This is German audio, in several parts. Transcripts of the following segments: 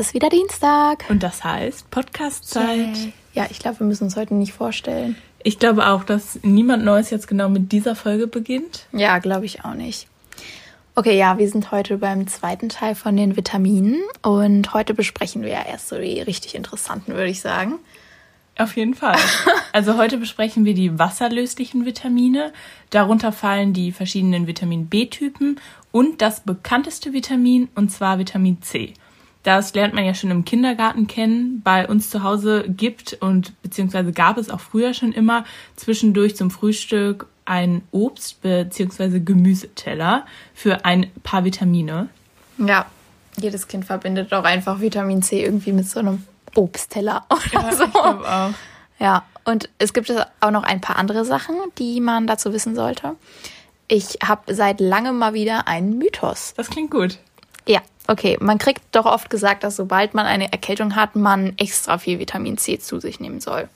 ist wieder Dienstag. Und das heißt Podcast-Zeit. Ja, ich glaube, wir müssen uns heute nicht vorstellen. Ich glaube auch, dass niemand Neues jetzt genau mit dieser Folge beginnt. Ja, glaube ich auch nicht. Okay, ja, wir sind heute beim zweiten Teil von den Vitaminen. Und heute besprechen wir ja erst so die richtig interessanten, würde ich sagen. Auf jeden Fall. Also heute besprechen wir die wasserlöslichen Vitamine. Darunter fallen die verschiedenen Vitamin B-Typen und das bekannteste Vitamin, und zwar Vitamin C. Das lernt man ja schon im Kindergarten kennen. Bei uns zu Hause gibt und beziehungsweise gab es auch früher schon immer zwischendurch zum Frühstück einen Obst- beziehungsweise Gemüseteller für ein paar Vitamine. Ja, jedes Kind verbindet auch einfach Vitamin C irgendwie mit so einem Obstteller oder so. Ich glaube auch. Ja, und es gibt auch noch ein paar andere Sachen, die man dazu wissen sollte. Ich habe seit langem mal wieder einen Mythos. Das klingt gut. Ja, okay. Man kriegt doch oft gesagt, dass sobald man eine Erkältung hat, man extra viel Vitamin C zu sich nehmen soll.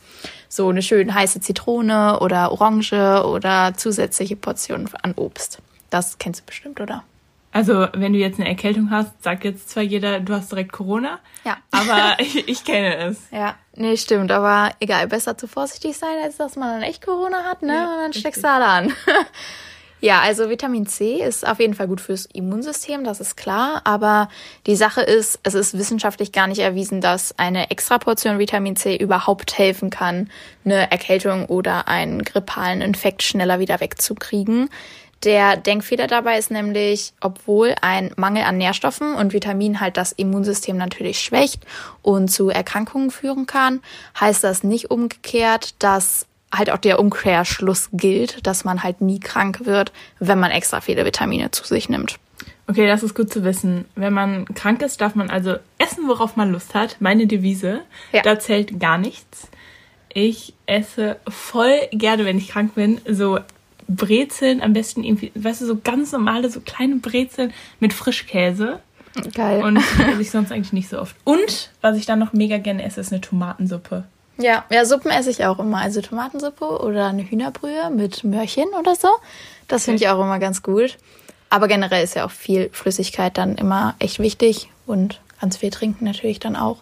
So eine schön heiße Zitrone oder Orange oder zusätzliche Portionen an Obst. Das kennst du bestimmt, oder? Also, wenn du jetzt eine Erkältung hast, sagt jetzt zwar jeder, du hast direkt Corona. Ja. Aber ich kenne es. Ja, nee, stimmt. Aber egal, besser zu vorsichtig sein, als dass man dann echt Corona hat, ne? Ja, und dann steckst du alle an. Ja, also Vitamin C ist auf jeden Fall gut fürs Immunsystem, das ist klar. Aber die Sache ist, es ist wissenschaftlich gar nicht erwiesen, dass eine Extraportion Vitamin C überhaupt helfen kann, eine Erkältung oder einen grippalen Infekt schneller wieder wegzukriegen. Der Denkfehler dabei ist nämlich, obwohl ein Mangel an Nährstoffen und Vitaminen halt das Immunsystem natürlich schwächt und zu Erkrankungen führen kann, heißt das nicht umgekehrt, dass halt auch der Umkehrschluss gilt, dass man halt nie krank wird, wenn man extra viele Vitamine zu sich nimmt. Okay, das ist gut zu wissen. Wenn man krank ist, darf man also essen, worauf man Lust hat. Meine Devise, ja. Da zählt gar nichts. Ich esse voll gerne, wenn ich krank bin, so Brezeln, am besten irgendwie, weißt du, so ganz normale, so kleine Brezeln mit Frischkäse. Geil. Und die esse ich sonst eigentlich nicht so oft. Und was ich dann noch mega gerne esse, ist eine Tomatensuppe. Ja, Suppen esse ich auch immer. Also Tomatensuppe oder eine Hühnerbrühe mit Möhrchen oder so. Das finde ich auch immer ganz gut. Aber generell ist ja auch viel Flüssigkeit dann immer echt wichtig. Und ganz viel trinken natürlich dann auch.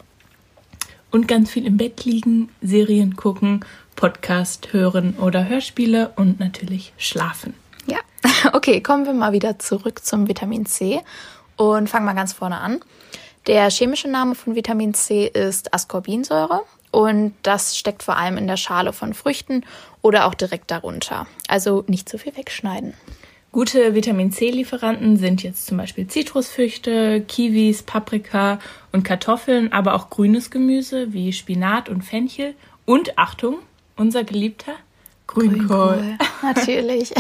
Und ganz viel im Bett liegen, Serien gucken, Podcast hören oder Hörspiele und natürlich schlafen. Ja, okay, kommen wir mal wieder zurück zum Vitamin C und fangen mal ganz vorne an. Der chemische Name von Vitamin C ist Ascorbinsäure. Und das steckt vor allem in der Schale von Früchten oder auch direkt darunter. Also nicht zu viel wegschneiden. Gute Vitamin-C-Lieferanten sind jetzt zum Beispiel Zitrusfrüchte, Kiwis, Paprika und Kartoffeln, aber auch grünes Gemüse wie Spinat und Fenchel. Und Achtung, unser geliebter Grünkohl. Natürlich.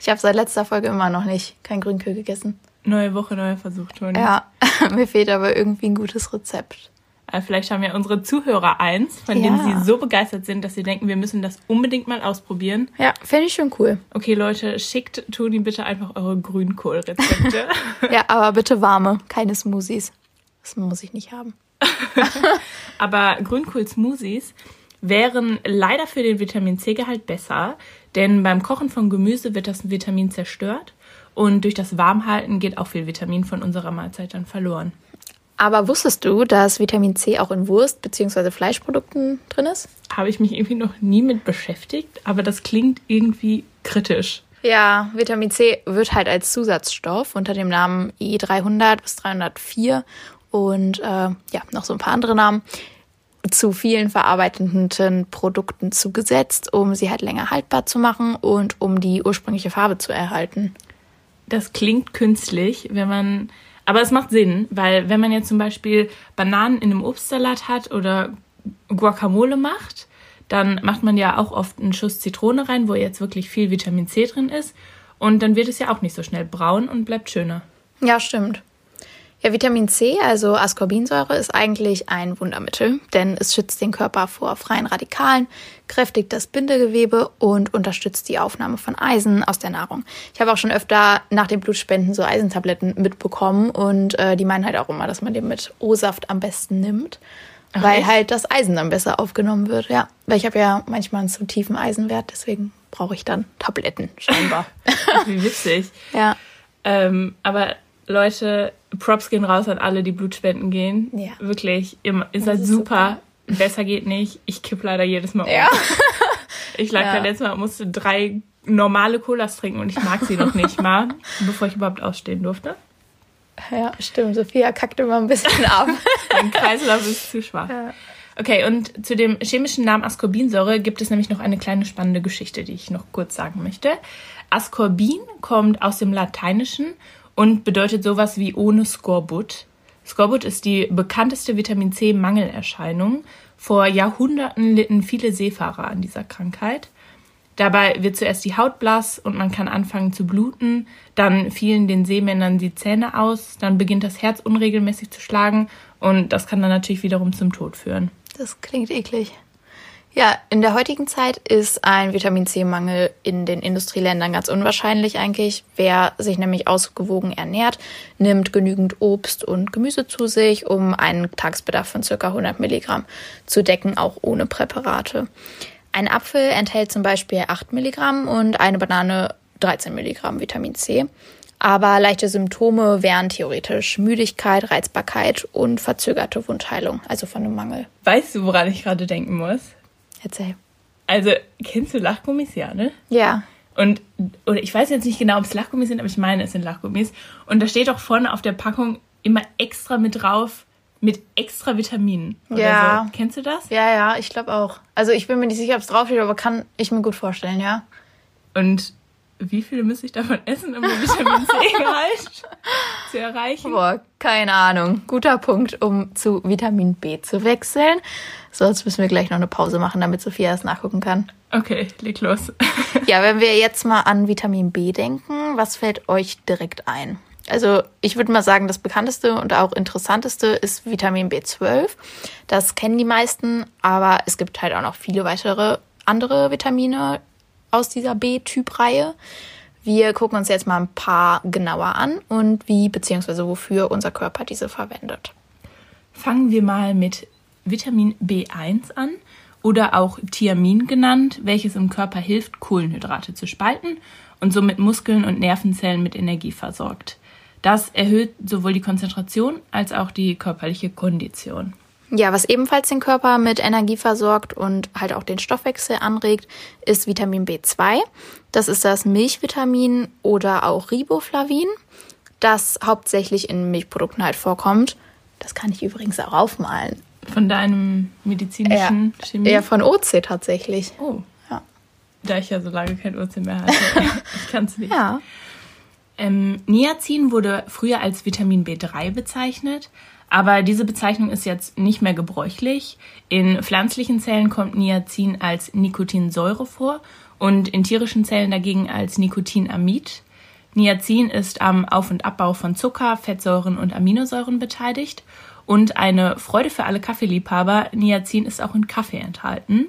Ich habe seit letzter Folge immer noch kein Grünkohl gegessen. Neue Woche, neuer Versuch, Toni. Ja, mir fehlt aber irgendwie ein gutes Rezept. Vielleicht haben ja unsere Zuhörer eins, von dem sie so begeistert sind, dass sie denken, wir müssen das unbedingt mal ausprobieren. Ja, finde ich schon cool. Okay, Leute, schickt Toni bitte einfach eure Grünkohlrezepte. Ja, aber bitte warme, keine Smoothies. Das muss ich nicht haben. Aber Grünkohl-Smoothies wären leider für den Vitamin-C-Gehalt besser, denn beim Kochen von Gemüse wird das Vitamin zerstört und durch das Warmhalten geht auch viel Vitamin von unserer Mahlzeit dann verloren. Aber wusstest du, dass Vitamin C auch in Wurst- bzw. Fleischprodukten drin ist? Habe ich mich irgendwie noch nie mit beschäftigt, aber das klingt irgendwie kritisch. Ja, Vitamin C wird halt als Zusatzstoff unter dem Namen E300 bis 304 und noch so ein paar andere Namen zu vielen verarbeitenden Produkten zugesetzt, um sie halt länger haltbar zu machen und um die ursprüngliche Farbe zu erhalten. Das klingt künstlich, aber es macht Sinn, weil wenn man jetzt zum Beispiel Bananen in einem Obstsalat hat oder Guacamole macht, dann macht man ja auch oft einen Schuss Zitrone rein, wo jetzt wirklich viel Vitamin C drin ist. Und dann wird es ja auch nicht so schnell braun und bleibt schöner. Ja, stimmt. Ja, Vitamin C, also Ascorbinsäure, ist eigentlich ein Wundermittel, denn es schützt den Körper vor freien Radikalen, kräftigt das Bindegewebe und unterstützt die Aufnahme von Eisen aus der Nahrung. Ich habe auch schon öfter nach den Blutspenden so Eisentabletten mitbekommen und die meinen halt auch immer, dass man den mit O-Saft am besten nimmt, weil halt das Eisen dann besser aufgenommen wird. Ja, weil ich habe ja manchmal einen zu tiefen Eisenwert, deswegen brauche ich dann Tabletten scheinbar. Ach, wie witzig. Ja. Aber Leute, Props gehen raus an alle, die Blutspenden gehen. Ja. Wirklich, ihr seid super. Besser geht nicht. Ich kipp leider jedes Mal um. Ja. Ich lag da letztes Mal, musste 3 normale Colas trinken und ich mag sie noch nicht mal, bevor ich überhaupt ausstehen durfte. Ja, stimmt. Sophia kackt immer ein bisschen ab. Mein Kreislauf ist zu schwach. Ja. Okay, und zu dem chemischen Namen Ascorbinsäure gibt es nämlich noch eine kleine spannende Geschichte, die ich noch kurz sagen möchte. Ascorbin kommt aus dem Lateinischen und bedeutet sowas wie ohne Skorbut. Skorbut ist die bekannteste Vitamin-C-Mangelerscheinung. Vor Jahrhunderten litten viele Seefahrer an dieser Krankheit. Dabei wird zuerst die Haut blass und man kann anfangen zu bluten. Dann fielen den Seemännern die Zähne aus. Dann beginnt das Herz unregelmäßig zu schlagen. Und das kann dann natürlich wiederum zum Tod führen. Das klingt eklig. Ja, in der heutigen Zeit ist ein Vitamin-C-Mangel in den Industrieländern ganz unwahrscheinlich eigentlich. Wer sich nämlich ausgewogen ernährt, nimmt genügend Obst und Gemüse zu sich, um einen Tagesbedarf von ca. 100 Milligramm zu decken, auch ohne Präparate. Ein Apfel enthält zum Beispiel 8 Milligramm und eine Banane 13 Milligramm Vitamin C. Aber leichte Symptome wären theoretisch Müdigkeit, Reizbarkeit und verzögerte Wundheilung, also von einem Mangel. Weißt du, woran ich gerade denken muss? Erzähl. Also, kennst du Lachgummis? Ja, ne? Ja. Und, oder ich weiß jetzt nicht genau, ob es Lachgummis sind, aber ich meine, es sind Lachgummis. Und da steht doch vorne auf der Packung immer extra mit drauf, mit extra Vitaminen oder so. Kennst du das? Ja, ja, ich glaube auch. Also, ich bin mir nicht sicher, ob es draufsteht, aber kann ich mir gut vorstellen, ja. Und wie viele müsste ich davon essen, um den Vitamin C-Gehalt zu erreichen? Boah, keine Ahnung. Guter Punkt, um zu Vitamin B zu wechseln. Sonst müssen wir gleich noch eine Pause machen, damit Sophia es nachgucken kann. Okay, leg los. Ja, wenn wir jetzt mal an Vitamin B denken, was fällt euch direkt ein? Also ich würde mal sagen, das bekannteste und auch interessanteste ist Vitamin B12. Das kennen die meisten, aber es gibt halt auch noch viele weitere andere Vitamine aus dieser B-Typ-Reihe. Wir gucken uns jetzt mal ein paar genauer an und wie bzw. wofür unser Körper diese verwendet. Fangen wir mal mit Vitamin B1 an oder auch Thiamin genannt, welches im Körper hilft, Kohlenhydrate zu spalten und somit Muskeln und Nervenzellen mit Energie versorgt. Das erhöht sowohl die Konzentration als auch die körperliche Kondition. Ja, was ebenfalls den Körper mit Energie versorgt und halt auch den Stoffwechsel anregt, ist Vitamin B2. Das ist das Milchvitamin oder auch Riboflavin, das hauptsächlich in Milchprodukten halt vorkommt. Das kann ich übrigens auch aufmalen. Von deinem medizinischen Chemie? Ja, von OC tatsächlich. Oh, ja. Da ich ja so lange kein OC mehr hatte, ich kann es nicht. Ja. Niacin wurde früher als Vitamin B3 bezeichnet. Aber diese Bezeichnung ist jetzt nicht mehr gebräuchlich. In pflanzlichen Zellen kommt Niacin als Nicotinsäure vor und in tierischen Zellen dagegen als Nicotinamid. Niacin ist am Auf- und Abbau von Zucker, Fettsäuren und Aminosäuren beteiligt. Und eine Freude für alle Kaffeeliebhaber, Niacin ist auch in Kaffee enthalten.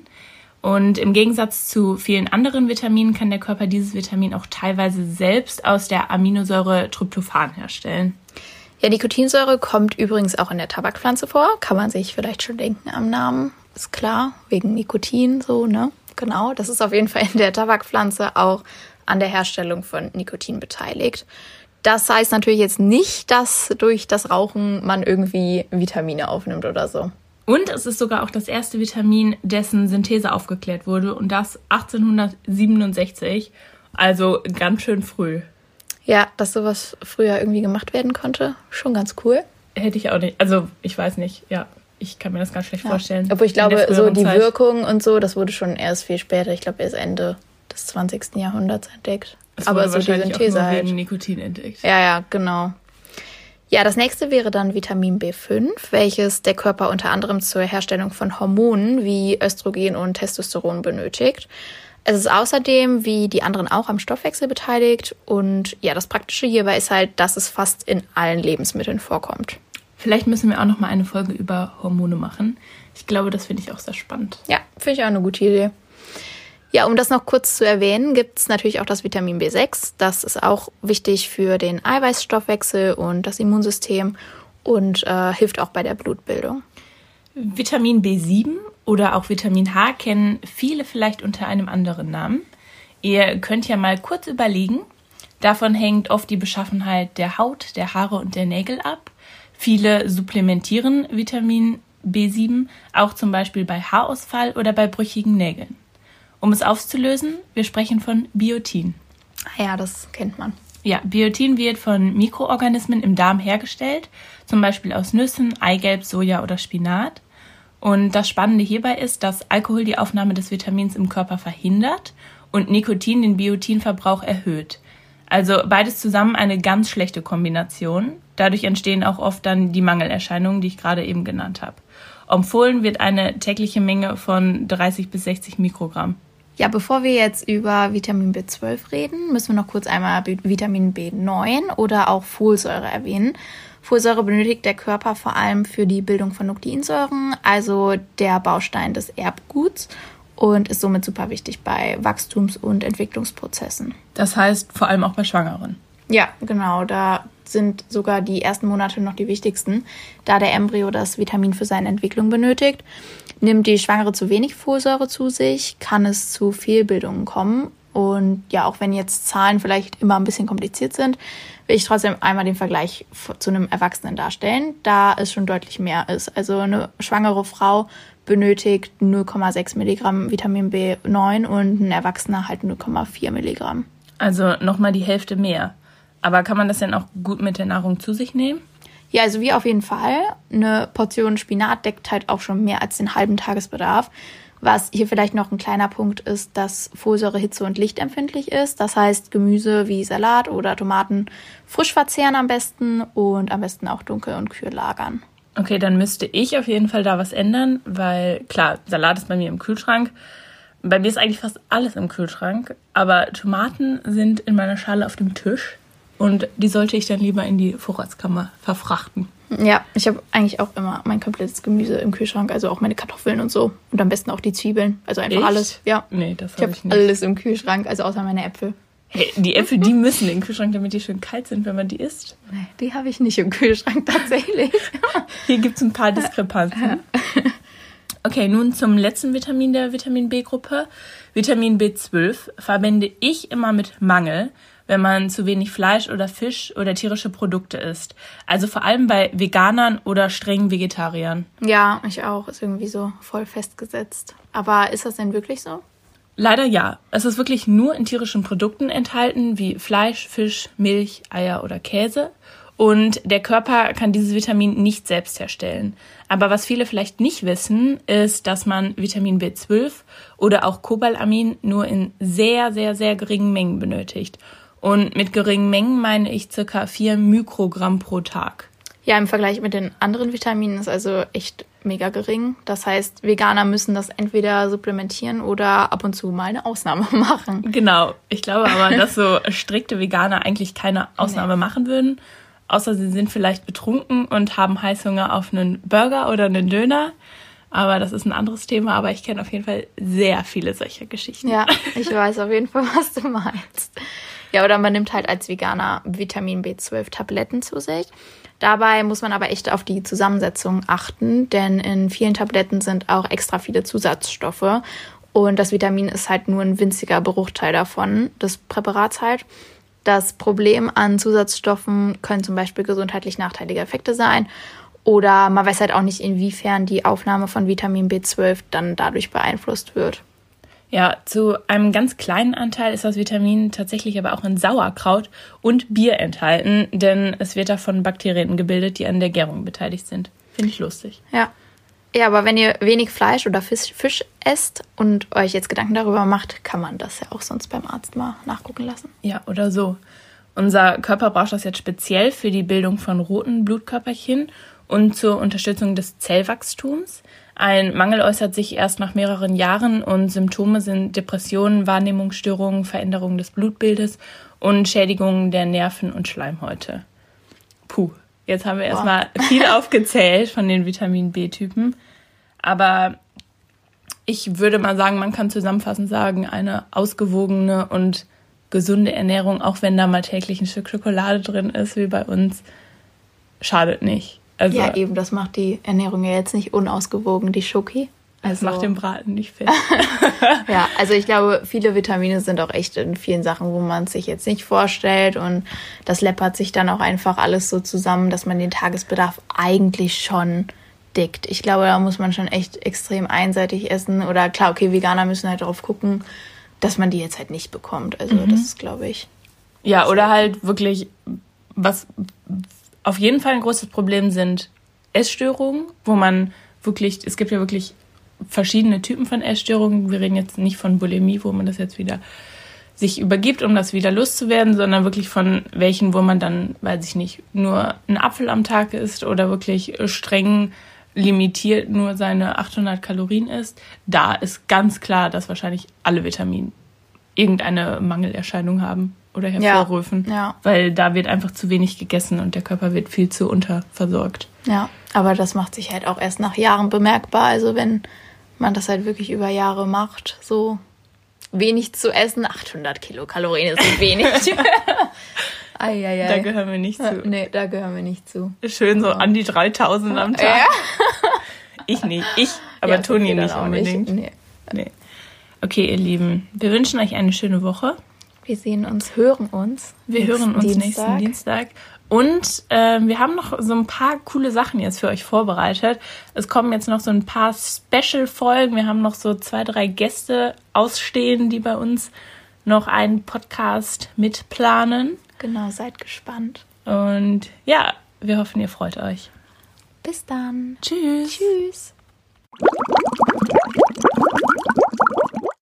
Und im Gegensatz zu vielen anderen Vitaminen kann der Körper dieses Vitamin auch teilweise selbst aus der Aminosäure Tryptophan herstellen. Ja, Nikotinsäure kommt übrigens auch in der Tabakpflanze vor. Kann man sich vielleicht schon denken am Namen. Ist klar, wegen Nikotin so, ne? Genau, das ist auf jeden Fall in der Tabakpflanze auch an der Herstellung von Nikotin beteiligt. Das heißt natürlich jetzt nicht, dass durch das Rauchen man irgendwie Vitamine aufnimmt oder so. Und es ist sogar auch das erste Vitamin, dessen Synthese aufgeklärt wurde. Und das 1867, also ganz schön früh. Ja, dass sowas früher irgendwie gemacht werden konnte, schon ganz cool. Hätte ich auch nicht, also ich weiß nicht, ja, ich kann mir das ganz schlecht vorstellen. Obwohl ich glaube, so die Wirkung und so, das wurde schon erst viel später, ich glaube erst Ende des 20. Jahrhunderts entdeckt. Aber so die Synthese halt. Wegen Nikotin entdeckt. Ja, ja, genau. Ja, das nächste wäre dann Vitamin B5, welches der Körper unter anderem zur Herstellung von Hormonen wie Östrogen und Testosteron benötigt. Es ist außerdem, wie die anderen auch, am Stoffwechsel beteiligt. Und ja, das Praktische hierbei ist halt, dass es fast in allen Lebensmitteln vorkommt. Vielleicht müssen wir auch noch mal eine Folge über Hormone machen. Ich glaube, das finde ich auch sehr spannend. Ja, finde ich auch eine gute Idee. Ja, um das noch kurz zu erwähnen, gibt es natürlich auch das Vitamin B6. Das ist auch wichtig für den Eiweißstoffwechsel und das Immunsystem und hilft auch bei der Blutbildung. Vitamin B7 oder auch Vitamin H kennen viele vielleicht unter einem anderen Namen. Ihr könnt ja mal kurz überlegen. Davon hängt oft die Beschaffenheit der Haut, der Haare und der Nägel ab. Viele supplementieren Vitamin B7, auch zum Beispiel bei Haarausfall oder bei brüchigen Nägeln. Um es aufzulösen, wir sprechen von Biotin. Ah ja, das kennt man. Ja, Biotin wird von Mikroorganismen im Darm hergestellt, zum Beispiel aus Nüssen, Eigelb, Soja oder Spinat. Und das Spannende hierbei ist, dass Alkohol die Aufnahme des Vitamins im Körper verhindert und Nikotin den Biotinverbrauch erhöht. Also beides zusammen eine ganz schlechte Kombination. Dadurch entstehen auch oft dann die Mangelerscheinungen, die ich gerade eben genannt habe. Empfohlen wird eine tägliche Menge von 30 bis 60 Mikrogramm. Ja, bevor wir jetzt über Vitamin B12 reden, müssen wir noch kurz einmal Vitamin B9 oder auch Folsäure erwähnen. Folsäure benötigt der Körper vor allem für die Bildung von Nukleinsäuren, also der Baustein des Erbguts, und ist somit super wichtig bei Wachstums- und Entwicklungsprozessen. Das heißt vor allem auch bei Schwangeren. Ja, genau, da sind sogar die ersten Monate noch die wichtigsten, da der Embryo das Vitamin für seine Entwicklung benötigt. Nimmt die Schwangere zu wenig Folsäure zu sich, kann es zu Fehlbildungen kommen. Und ja, auch wenn jetzt Zahlen vielleicht immer ein bisschen kompliziert sind, will ich trotzdem einmal den Vergleich zu einem Erwachsenen darstellen, da es schon deutlich mehr ist. Also eine schwangere Frau benötigt 0,6 Milligramm Vitamin B9 und ein Erwachsener halt 0,4 Milligramm. Also nochmal die Hälfte mehr. Aber kann man das denn auch gut mit der Nahrung zu sich nehmen? Ja, also wir auf jeden Fall. Eine Portion Spinat deckt halt auch schon mehr als den halben Tagesbedarf. Was hier vielleicht noch ein kleiner Punkt ist, dass Folsäure hitze- und lichtempfindlich ist. Das heißt, Gemüse wie Salat oder Tomaten frisch verzehren am besten auch dunkel und kühl lagern. Okay, dann müsste ich auf jeden Fall da was ändern, weil klar, Salat ist bei mir im Kühlschrank. Bei mir ist eigentlich fast alles im Kühlschrank, aber Tomaten sind in meiner Schale auf dem Tisch. Und die sollte ich dann lieber in die Vorratskammer verfrachten. Ja, ich habe eigentlich auch immer mein komplettes Gemüse im Kühlschrank, also auch meine Kartoffeln und so. Und am besten auch die Zwiebeln, also einfach alles. Ja. Nee, das habe ich nicht. Alles im Kühlschrank, also außer meine Äpfel. Hey, die Äpfel, die müssen in den Kühlschrank, damit die schön kalt sind, wenn man die isst. Nee, die habe ich nicht im Kühlschrank tatsächlich. Hier gibt es ein paar Diskrepanzen. Okay, nun zum letzten Vitamin der Vitamin B-Gruppe. Vitamin B12 verbinde ich immer mit Mangel, wenn man zu wenig Fleisch oder Fisch oder tierische Produkte isst. Also vor allem bei Veganern oder strengen Vegetariern. Ja, ich auch. Ist irgendwie so voll festgesetzt. Aber ist das denn wirklich so? Leider ja. Es ist wirklich nur in tierischen Produkten enthalten, wie Fleisch, Fisch, Milch, Eier oder Käse. Und der Körper kann dieses Vitamin nicht selbst herstellen. Aber was viele vielleicht nicht wissen, ist, dass man Vitamin B12 oder auch Cobalamin nur in sehr, sehr, sehr geringen Mengen benötigt. Und mit geringen Mengen meine ich ca. 4 Mikrogramm pro Tag. Ja, im Vergleich mit den anderen Vitaminen ist also echt mega gering. Das heißt, Veganer müssen das entweder supplementieren oder ab und zu mal eine Ausnahme machen. Genau. Ich glaube aber, dass so strikte Veganer eigentlich keine Ausnahme machen würden. Außer sie sind vielleicht betrunken und haben Heißhunger auf einen Burger oder einen Döner. Aber das ist ein anderes Thema, aber ich kenne auf jeden Fall sehr viele solcher Geschichten. Ja, ich weiß auf jeden Fall, was du meinst. Ja, oder man nimmt halt als Veganer Vitamin B12-Tabletten zu sich. Dabei muss man aber echt auf die Zusammensetzung achten, denn in vielen Tabletten sind auch extra viele Zusatzstoffe. Und das Vitamin ist halt nur ein winziger Bruchteil davon, des Präparats halt. Das Problem an Zusatzstoffen können zum Beispiel gesundheitlich nachteilige Effekte sein. Oder man weiß halt auch nicht, inwiefern die Aufnahme von Vitamin B12 dann dadurch beeinflusst wird. Ja, zu einem ganz kleinen Anteil ist das Vitamin tatsächlich aber auch in Sauerkraut und Bier enthalten, denn es wird davon Bakterien gebildet, die an der Gärung beteiligt sind. Finde ich lustig. Ja, aber wenn ihr wenig Fleisch oder Fisch esst und euch jetzt Gedanken darüber macht, kann man das ja auch sonst beim Arzt mal nachgucken lassen. Ja, oder so. Unser Körper braucht das jetzt speziell für die Bildung von roten Blutkörperchen und zur Unterstützung des Zellwachstums. Ein Mangel äußert sich erst nach mehreren Jahren und Symptome sind Depressionen, Wahrnehmungsstörungen, Veränderungen des Blutbildes und Schädigungen der Nerven und Schleimhäute. Puh, jetzt haben wir erstmal viel aufgezählt von den Vitamin B-Typen. Aber ich würde mal sagen, man kann zusammenfassend sagen, eine ausgewogene und gesunde Ernährung, auch wenn da mal täglich ein Stück Schokolade drin ist, wie bei uns, schadet nicht. Also, ja, eben, das macht die Ernährung ja jetzt nicht unausgewogen, die Schoki. Also, das macht den Braten nicht fett. Ja, also ich glaube, viele Vitamine sind auch echt in vielen Sachen, wo man es sich jetzt nicht vorstellt. Und das läppert sich dann auch einfach alles so zusammen, dass man den Tagesbedarf eigentlich schon dickt. Ich glaube, da muss man schon echt extrem einseitig essen. Oder klar, okay, Veganer müssen halt darauf gucken, dass man die jetzt halt nicht bekommt. Also das ist, glaube ich... Ja, oder halt wirklich, was auf jeden Fall ein großes Problem sind, Essstörungen, wo man wirklich... Es gibt ja wirklich... verschiedene Typen von Essstörungen. Wir reden jetzt nicht von Bulimie, wo man das jetzt wieder sich übergibt, um das wieder loszuwerden, sondern wirklich von welchen, wo man dann, weiß ich nicht, nur einen Apfel am Tag isst oder wirklich streng limitiert nur seine 800 Kalorien isst. Da ist ganz klar, dass wahrscheinlich alle Vitamine irgendeine Mangelerscheinung haben oder hervorrufen, ja. Weil da wird einfach zu wenig gegessen und der Körper wird viel zu unterversorgt. Ja, aber das macht sich halt auch erst nach Jahren bemerkbar. Also wenn man das halt wirklich über Jahre macht, so wenig zu essen. 800 Kilokalorien ist wenig. Da gehören wir nicht zu. Nee, da gehören wir nicht zu. Schön so an die 3000 am Tag. Ich nicht. Aber ja, Toni nicht unbedingt. Nee. Okay, ihr Lieben, wir wünschen euch eine schöne Woche. Wir sehen uns, hören uns. Wir hören uns nächsten Dienstag. Und wir haben noch so ein paar coole Sachen jetzt für euch vorbereitet. Es kommen jetzt noch so ein paar Special-Folgen. Wir haben noch so 2, 3 Gäste ausstehen, die bei uns noch einen Podcast mitplanen. Genau, seid gespannt. Und ja, wir hoffen, ihr freut euch. Bis dann. Tschüss.